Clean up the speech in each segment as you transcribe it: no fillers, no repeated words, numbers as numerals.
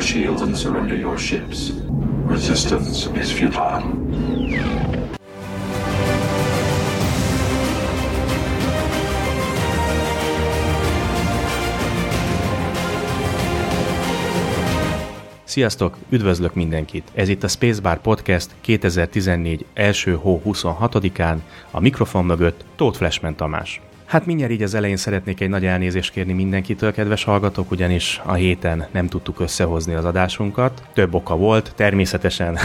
your shields and surrender your ships. Resistance is futile. Sziasztok! Üdvözlök mindenkit! Ez itt a Spacebar Podcast 2014 első hó 26-án, a mikrofon mögött Tóth Flashman Tamás. Hát mindjárt így az elején szeretnék egy nagy elnézést kérni mindenkitől, kedves hallgatók, ugyanis a héten nem tudtuk összehozni az adásunkat. Több oka volt, természetesen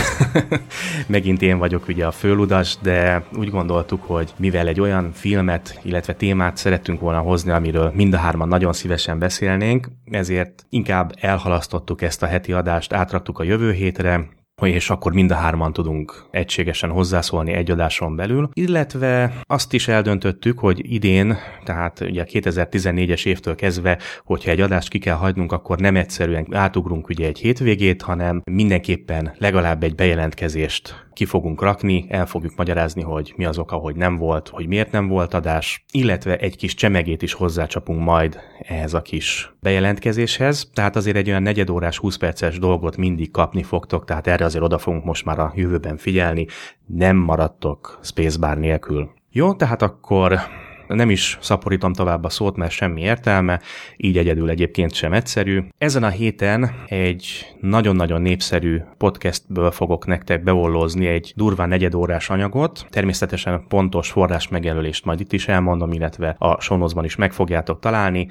megint én vagyok ugye a főludas, de úgy gondoltuk, hogy mivel egy olyan filmet, illetve témát szerettünk volna hozni, amiről mind a hárman nagyon szívesen beszélnénk, ezért inkább elhalasztottuk ezt a heti adást, átraktuk a jövő hétre, és akkor mind a hárman tudunk egységesen hozzászólni egy adáson belül, illetve azt is eldöntöttük, hogy idén, tehát ugye a 2014-es évtől kezdve, hogyha egy adást ki kell hagynunk, akkor nem egyszerűen átugrunk ugye egy hétvégét, hanem mindenképpen legalább egy bejelentkezést ki fogunk rakni, el fogjuk magyarázni, hogy mi az oka, hogy nem volt, hogy miért nem volt adás, illetve egy kis csemegét is hozzácsapunk majd ehhez a kis bejelentkezéshez, tehát azért egy olyan negyedórás, 20 perces dolgot mindig kapni fogtok, tehát erre azért oda fogunk most már a jövőben figyelni, nem maradtok Spacebar nélkül. Jó, tehát akkor nem is szaporítom tovább a szót, mert semmi értelme, így egyedül egyébként sem egyszerű. Ezen a héten egy nagyon-nagyon népszerű podcastből fogok nektek beollózni egy durván negyedórás anyagot. Természetesen pontos forrás megjelölést majd itt is elmondom, illetve a show notes-ban is meg fogjátok találni.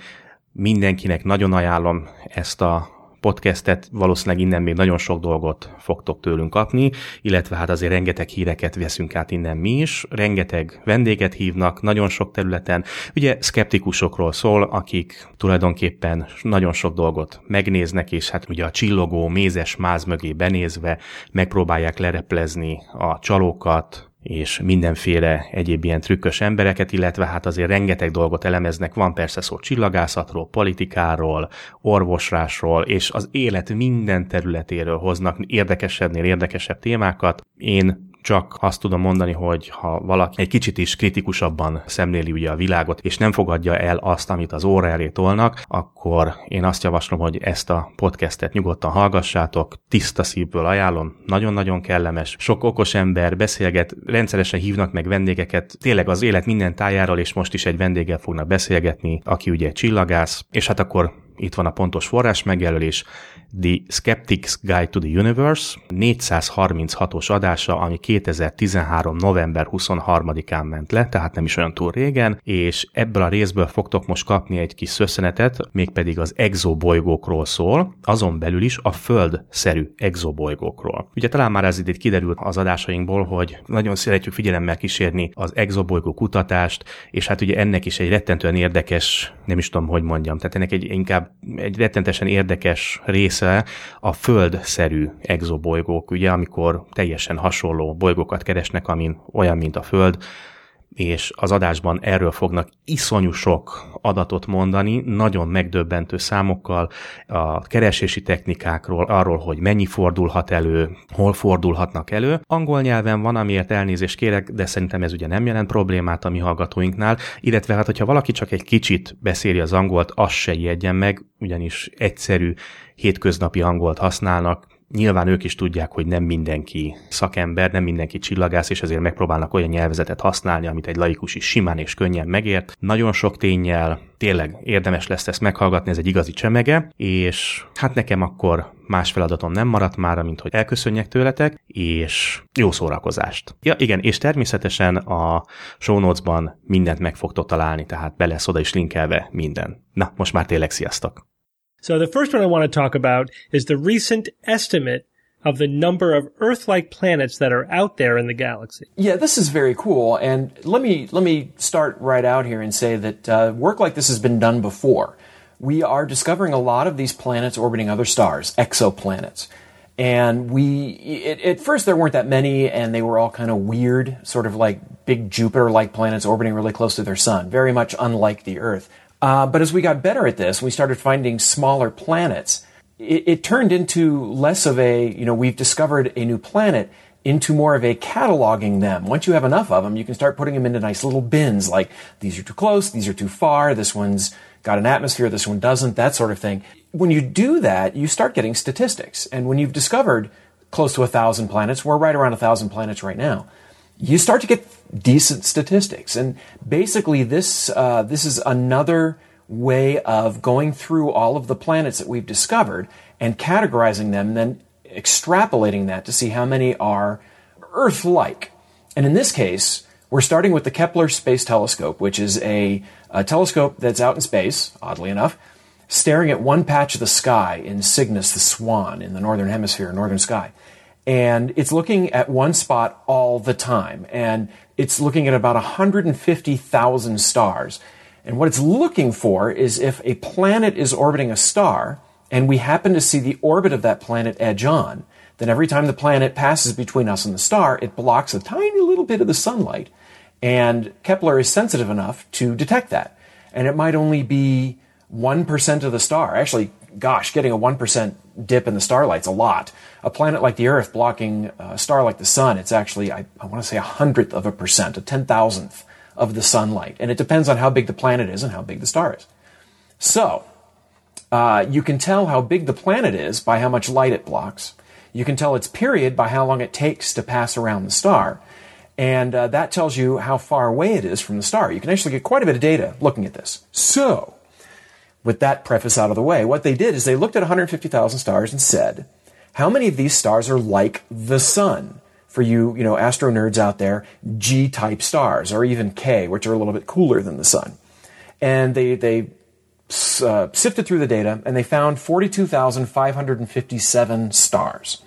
Mindenkinek nagyon ajánlom ezt a podcastet, valószínűleg innen még nagyon sok dolgot fogtok tőlünk kapni, illetve hát azért rengeteg híreket veszünk át innen mi is, rengeteg vendéget hívnak nagyon sok területen, ugye szkeptikusokról szól, akik tulajdonképpen nagyon sok dolgot megnéznek, és hát ugye a csillogó, mézes máz mögé benézve megpróbálják lereplezni a csalókat, és mindenféle egyéb ilyen trükkös embereket, illetve hát azért rengeteg dolgot elemeznek, van persze szó csillagászatról, politikáról, orvoslásról, és az élet minden területéről hoznak érdekesebbnél érdekesebb témákat. Én csak azt tudom mondani, hogy ha valaki egy kicsit is kritikusabban szemléli ugye a világot, és nem fogadja el azt, amit az óra elé tolnak, akkor én azt javaslom, hogy ezt a podcastet nyugodtan hallgassátok, tiszta szívből ajánlom, nagyon-nagyon kellemes, sok okos ember beszélget, rendszeresen hívnak meg vendégeket, tényleg az élet minden tájáról, és most is egy vendéggel fognak beszélgetni, aki ugye csillagász, és hát akkor itt van a pontos forrás megjelölés, The Skeptic's Guide to the Universe, 436-os adása, ami 2013. november 23-án ment le, tehát nem is olyan túl régen, és ebből a részből fogtok most kapni egy kis szösszenetet, mégpedig az exobolygókról szól, azon belül is a földszerű exobolygókról. Ugye talán már ez itt kiderült az adásainkból, hogy nagyon szeretjük figyelemmel kísérni az exobolygó kutatást, és hát ugye ennek is egy rettentően érdekes, nem is tudom, hogy mondjam, tehát ennek inkább egy rettentesen érdekes része a földszerű exobolygók, ugye, amikor teljesen hasonló bolygókat keresnek, amin olyan, mint a Föld, és az adásban erről fognak iszonyú sok adatot mondani, nagyon megdöbbentő számokkal, a keresési technikákról, arról, hogy mennyi fordulhat elő, hol fordulhatnak elő. Angol nyelven van, amiért elnézést kérek, de szerintem ez ugye nem jelent problémát a mi hallgatóinknál, illetve hát, hogyha valaki csak egy kicsit beszéli az angolt, az se ijedjen meg, ugyanis egyszerű, hétköznapi angolt használnak. Nyilván ők is tudják, hogy nem mindenki szakember, nem mindenki csillagász, és ezért megpróbálnak olyan nyelvezetet használni, amit egy laikus is simán és könnyen megért. Nagyon sok ténnyel, tényleg érdemes lesz ezt meghallgatni, ez egy igazi csemege, és hát nekem akkor más feladatom nem maradt mára, mint hogy elköszönjek tőletek, és jó szórakozást. Ja igen, és természetesen a show notes-ban mindent meg fogtok találni, tehát be lesz oda is linkelve minden. Na, most már tényleg sziasztok! So the first one I want to talk about is the recent estimate of the number of Earth-like planets that are out there in the galaxy. Yeah, this is very cool, and let me start right out here and say that work like this has been done before. We are discovering a lot of these planets orbiting other stars, exoplanets. And at first there weren't that many, and they were all kind of weird, sort of like big Jupiter-like planets orbiting really close to their sun, very much unlike the Earth. But as we got better at this, we started finding smaller planets. It turned into less of a, we've discovered a new planet, into more of a cataloging them. Once you have enough of them, you can start putting them into nice little bins, like these are too close, these are too far, this one's got an atmosphere, this one doesn't, that sort of thing. when you do that, you start getting statistics. And when you've discovered close to 1,000 planets, we're right around 1,000 planets right now, you start to get decent statistics. And basically this is another way of going through all of the planets that we've discovered and categorizing them, and then extrapolating that to see how many are Earth-like. And in this case, we're starting with the Kepler Space Telescope, which is a telescope that's out in space, oddly enough, staring at one patch of the sky in Cygnus, the Swan, in the northern hemisphere, northern sky. And it's looking at one spot all the time. And it's looking at about 150,000 stars. And what it's looking for is if a planet is orbiting a star, and we happen to see the orbit of that planet edge on, then every time the planet passes between us and the star, it blocks a tiny little bit of the sunlight. And Kepler is sensitive enough to detect that. And it might only be 1% of the star. Actually, gosh, getting a 1% dip in the starlight's a lot. A planet like the Earth blocking a star like the sun, it's actually, I want to say 0.1%, 0.010 of the sunlight. And it depends on how big the planet is and how big the star is. So, you can tell how big the planet is by how much light it blocks. You can tell its period by how long it takes to pass around the star. And that tells you how far away it is from the star. You can actually get quite a bit of data looking at this. So, with that preface out of the way, what they did is they looked at 150,000 stars and said, how many of these stars are like the sun? For you astro nerds out there, G-type stars, or even K, which are a little bit cooler than the sun. And they sifted through the data, and they found 42,557 stars.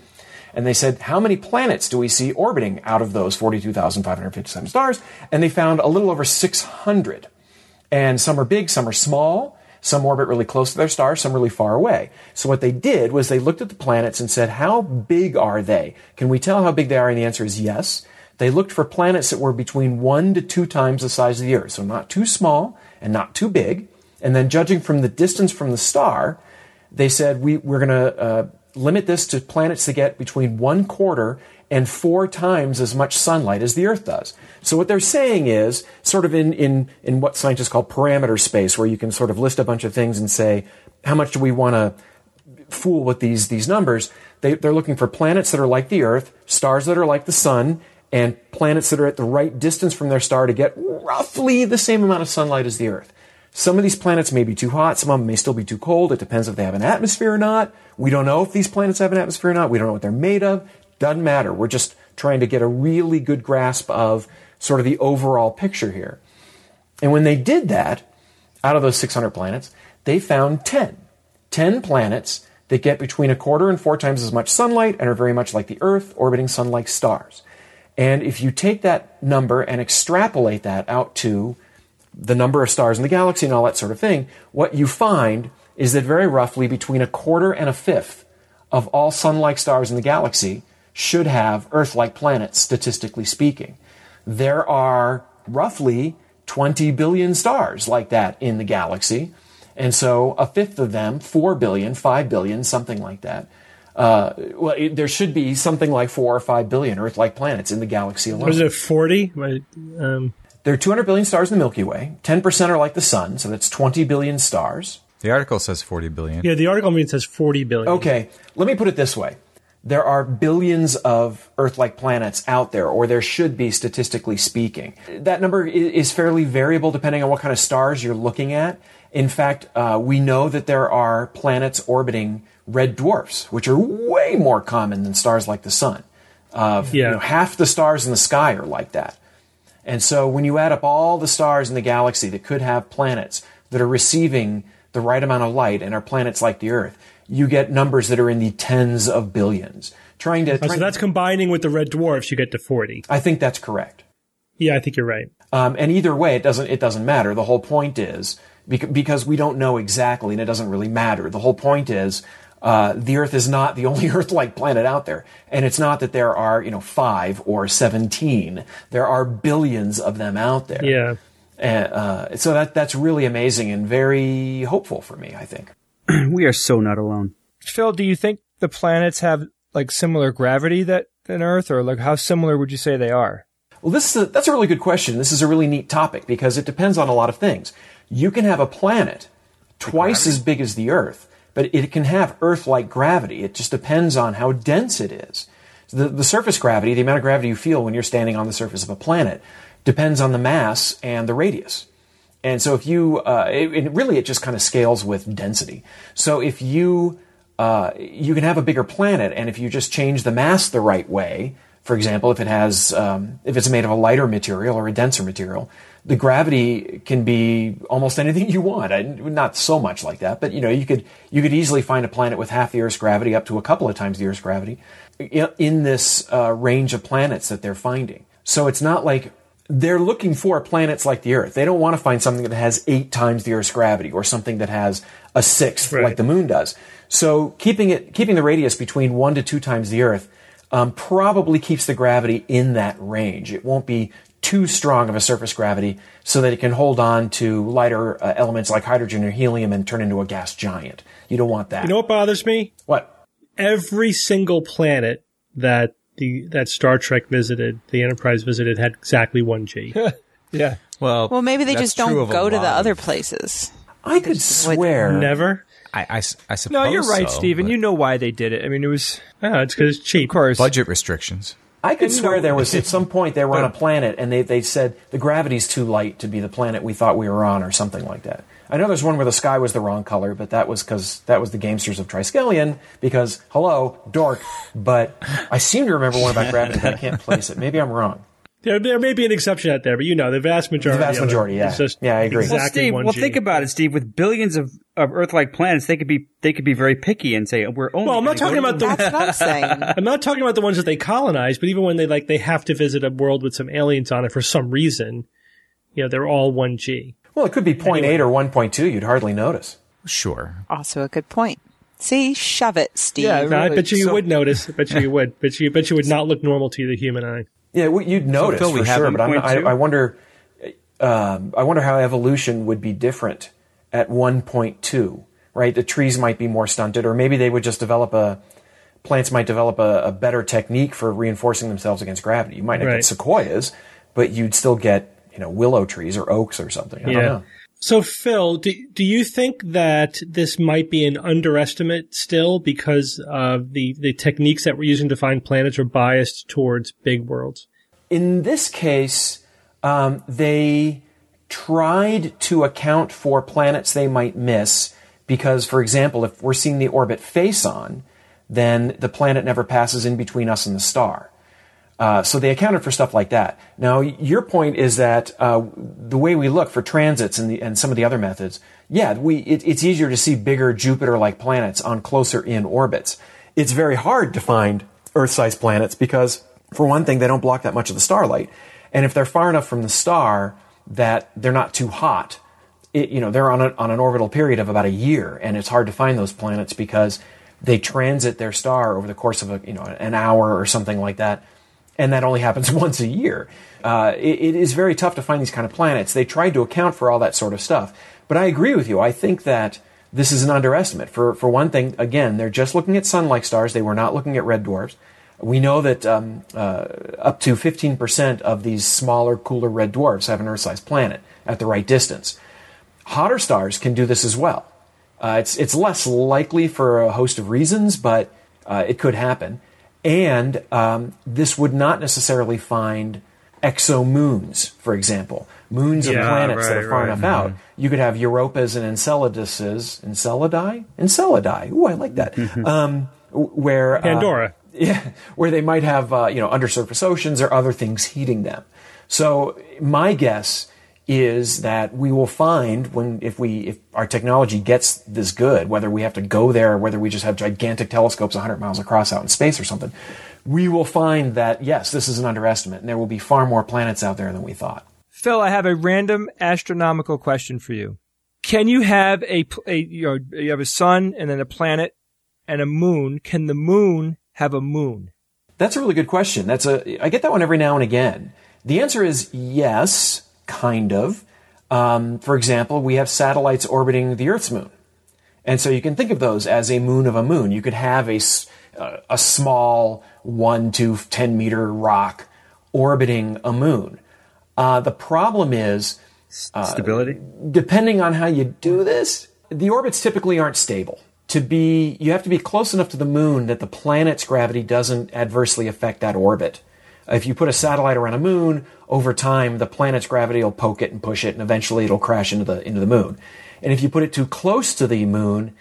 And they said, how many planets do we see orbiting out of those 42,557 stars? And they found a little over 600. And some are big, some are small, some orbit really close to their star, some really far away. So what they did was they looked at the planets and said, how big are they? Can we tell how big they are? And the answer is yes. They looked for planets that were between 1 to 2 times the size of the Earth. So not too small and not too big. And then judging from the distance from the star, they said, we're going to limit this to planets that get between 1/4 and 4 times as much sunlight as the Earth does. So what they're saying is, sort of in what scientists call parameter space, where you can sort of list a bunch of things and say, how much do we want to fool with these numbers? They're looking for planets that are like the Earth, stars that are like the sun, and planets that are at the right distance from their star to get roughly the same amount of sunlight as the Earth. Some of these planets may be too hot. Some of them may still be too cold. It depends if they have an atmosphere or not. We don't know if these planets have an atmosphere or not. We don't know what they're made of. Doesn't matter. We're just trying to get a really good grasp of sort of the overall picture here. And when they did that, out of those 600 planets, they found 10 planets that get between 1/4 and 4 times as much sunlight and are very much like the Earth, orbiting sun-like stars. And if you take that number and extrapolate that out to the number of stars in the galaxy and all that sort of thing, what you find is that very roughly between 1/4 and 1/5 of all sun-like stars in the galaxy should have Earth-like planets, statistically speaking. There are roughly 20 billion stars like that in the galaxy, and so 1/5 of them, 4 billion, 5 billion, something like that. There should be something like 4 or 5 billion Earth-like planets in the galaxy alone. Was it 40? There are 200 billion stars in the Milky Way. 10% are like the sun, so that's 20 billion stars. The article says 40 billion. Yeah, the article says 40 billion. Okay, let me put it this way. There are billions of Earth-like planets out there, or there should be, statistically speaking. That number is fairly variable depending on what kind of stars you're looking at. In fact, we know that there are planets orbiting red dwarfs, which are way more common than stars like the sun. Half the stars in the sky are like that. And so when you add up all the stars in the galaxy that could have planets that are receiving the right amount of light and are planets like the Earth, you get numbers that are in the tens of billions. So that's combining with the red dwarfs, you get to 40. I think that's correct. Yeah, I think you're right. And either way, it doesn't matter. The whole point is, because we don't know exactly, and it doesn't really matter. The whole point is, the Earth is not the only Earth-like planet out there. And it's not that there are, 5 or 17. There are billions of them out there. Yeah. And, so that's really amazing and very hopeful for me, I think. We are so not alone. Phil, do you think the planets have, similar gravity than Earth? Or, how similar would you say they are? Well, that's a really good question. This is a really neat topic because it depends on a lot of things. You can have a planet twice as big as the Earth, but it can have Earth-like gravity. It just depends on how dense it is. So the surface gravity, the amount of gravity you feel when you're standing on the surface of a planet, depends on the mass and the radius. And so if you, it just kind of scales with density. So if you, you can have a bigger planet, and if you just change the mass the right way, for example, if it has, if it's made of a lighter material or a denser material, the gravity can be almost anything you want. Not so much like that, but you could easily find a planet with half the Earth's gravity up to a couple of times the Earth's gravity in this range of planets that they're finding. So it's not like they're looking for planets like the Earth. They don't want to find something that has 8 times the Earth's gravity or something that has a sixth, right, like the Moon does. So keeping the radius between 1 to 2 times the Earth probably keeps the gravity in that range. It won't be too strong of a surface gravity so that it can hold on to lighter elements like hydrogen or helium and turn into a gas giant. You don't want that. You know what bothers me? What? Every single planet that that Star Trek visited, the Enterprise visited, had exactly 1G. Yeah. Well, maybe they just don't go to the other places. I could swear. Never. I suppose. No, you're right, so, Stephen. But you know why they did it. I mean, it was it's because it's cheap. Of course. Budget restrictions. I could swear there was at some point they were on a planet and they said the gravity's too light to be the planet we thought we were on or something like that. I know there's one where the sky was the wrong color, but that was because that was the Gamesters of Triskelion because, hello, dork. But I seem to remember one about gravity, but I can't place it. Maybe I'm wrong. There may be an exception out there, but the vast majority. The vast majority, yeah. It's just I agree. Exactly. Well, Steve, think about it, Steve. With billions of Earth-like planets, they could be very picky and say we're only. Well, I'm not talking about that's what I'm saying. I'm not talking about the ones that they colonize, but even when they have to visit a world with some aliens on it for some reason, they're all 1G. Well, it could be 0.8 or 1.2. You'd hardly notice. Sure. Also a good point. See, shove it, Steve. Yeah, no, I bet you would notice. I bet you would. Bet you would not look normal to the human eye. Yeah, you'd notice for sure, but I wonder. I wonder how evolution would be different at 1.2. Right, the trees might be more stunted, or maybe they would just plants might develop a better technique for reinforcing themselves against gravity. You might not get sequoias, but you'd still get willow trees or oaks or something. I don't know. So, Phil, do you think that this might be an underestimate still because of the techniques that we're using to find planets are biased towards big worlds? In this case, they tried to account for planets they might miss because, for example, if we're seeing the orbit face on, then the planet never passes in between us and the star. So they accounted for stuff like that. Now, your point is that the way we look for transits and some of the other methods, it's easier to see bigger Jupiter-like planets on closer-in orbits. It's very hard to find Earth-sized planets because, for one thing, they don't block that much of the starlight. And if they're far enough from the star that they're not too hot, they're on an orbital period of about a year, and it's hard to find those planets because they transit their star over the course of an hour or something like that. And that only happens once a year. It is very tough to find these kind of planets. They tried to account for all that sort of stuff. But I agree with you. I think that this is an underestimate. For one thing, again, they're just looking at sun-like stars. They were not looking at red dwarfs. We know that up to 15% of these smaller, cooler red dwarfs have an Earth-sized planet at the right distance. Hotter stars can do this as well. It's less likely for a host of reasons, but it could happen. And this would not necessarily find exomoons, for example. Moons of planets that are far enough out. You could have Europas and Enceladuses. Enceladi? Ooh, I like that. Where Pandora. Where they might have undersurface oceans or other things heating them. So my guess is that we will find if our technology gets this good, whether we have to go there or whether we just have gigantic telescopes 100 miles across out in space or something, we will find that, yes, this is an underestimate, and there will be far more planets out there than we thought. Phil, I have a random astronomical question for you. Can you have you have a sun and then a planet and a moon? Can the moon have a moon? That's a really good question. I get that one every now and again. The answer is yes. Kind of. For example, we have satellites orbiting the Earth's moon. And so you can think of those as a moon of a moon. You could have a small 1 to 10 meter rock orbiting a moon. The problem is stability. Depending on how you do this, the orbits typically aren't stable. you have to be close enough to the moon that the planet's gravity doesn't adversely affect that orbit. If you put a satellite around a moon, over time the planet's gravity will poke it and push it, and eventually it'll crash into the moon. And if you put it too close to the moon,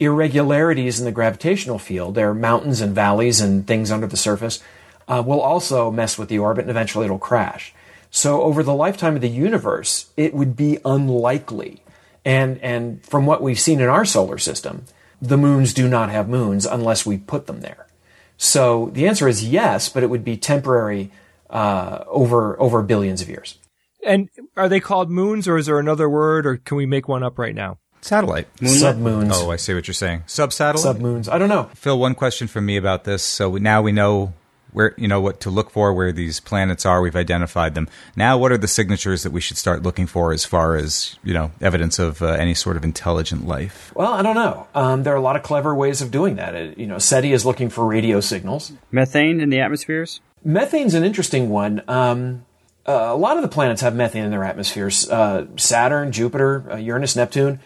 irregularities in the gravitational field, there are mountains and valleys and things under the surface, will also mess with the orbit, and eventually it'll crash. So over the lifetime of the universe, it would be unlikely. And from what we've seen in our solar system, the moons do not have moons unless we put them there. So the answer is yes, but it would be temporary over billions of years. And are they called moons, or is there another word, or can we make one up right now? Satellite. Submoons. Oh, I see what you're saying. Subsatellite? Submoons. I don't know. Phil, one question from me about this. So now we know where, what to look for, where these planets are. We've identified them. Now, what are the signatures that we should start looking for as far as, evidence of any sort of intelligent life? Well, I don't know. There are a lot of clever ways of doing that. SETI is looking for radio signals. Methane in the atmospheres? Methane's an interesting one. A lot of the planets have methane in their atmospheres. Saturn, Jupiter, Uranus, Neptune.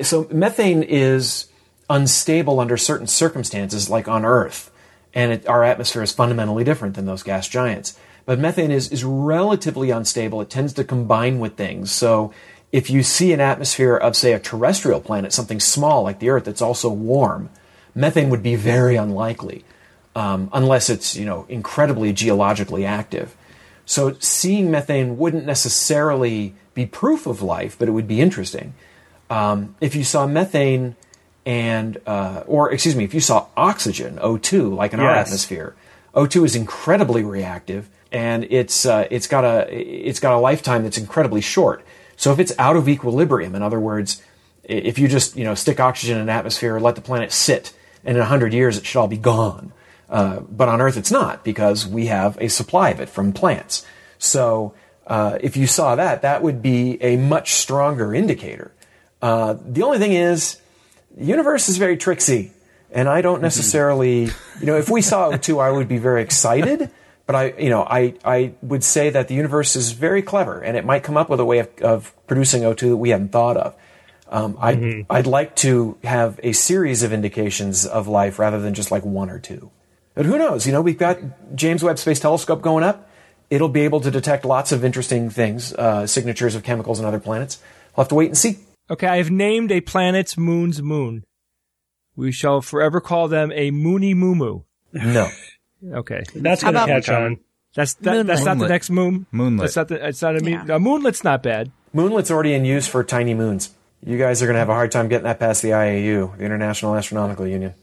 So methane is unstable under certain circumstances, like on Earth. And our atmosphere is fundamentally different than those gas giants. But methane is relatively unstable. It tends to combine with things. So if you see an atmosphere of, say, a terrestrial planet, something small like the Earth that's also warm, methane would be very unlikely, unless it's, incredibly geologically active. So seeing methane wouldn't necessarily be proof of life, but it would be interesting. If you saw methane... if you saw oxygen, O2, like in our atmosphere, O2 is incredibly reactive, and it's got a lifetime that's incredibly short. So if it's out of equilibrium, in other words, if you just stick oxygen in an atmosphere, let the planet sit, and in 100 years it should all be gone. But on Earth it's not, because we have a supply of it from plants. So if you saw that would be a much stronger indicator. The only thing is, the universe is very tricksy, and I don't necessarily, if we saw O2, I would be very excited, but I would say that the universe is very clever, and it might come up with a way of producing O2 that we haven't thought of. I'd like to have a series of indications of life rather than just like one or two. But who knows? We've got James Webb Space Telescope going up. It'll be able to detect lots of interesting things, signatures of chemicals on other planets. We'll have to wait and see. Okay, I have named a planet's moon's moon. We shall forever call them a moony moo. No. Okay. That's going to catch on. That's not the next moon. Moonlit. Moonlit's not bad. Moonlit's already in use for tiny moons. You guys are going to have a hard time getting that past the IAU, the International Astronomical Union.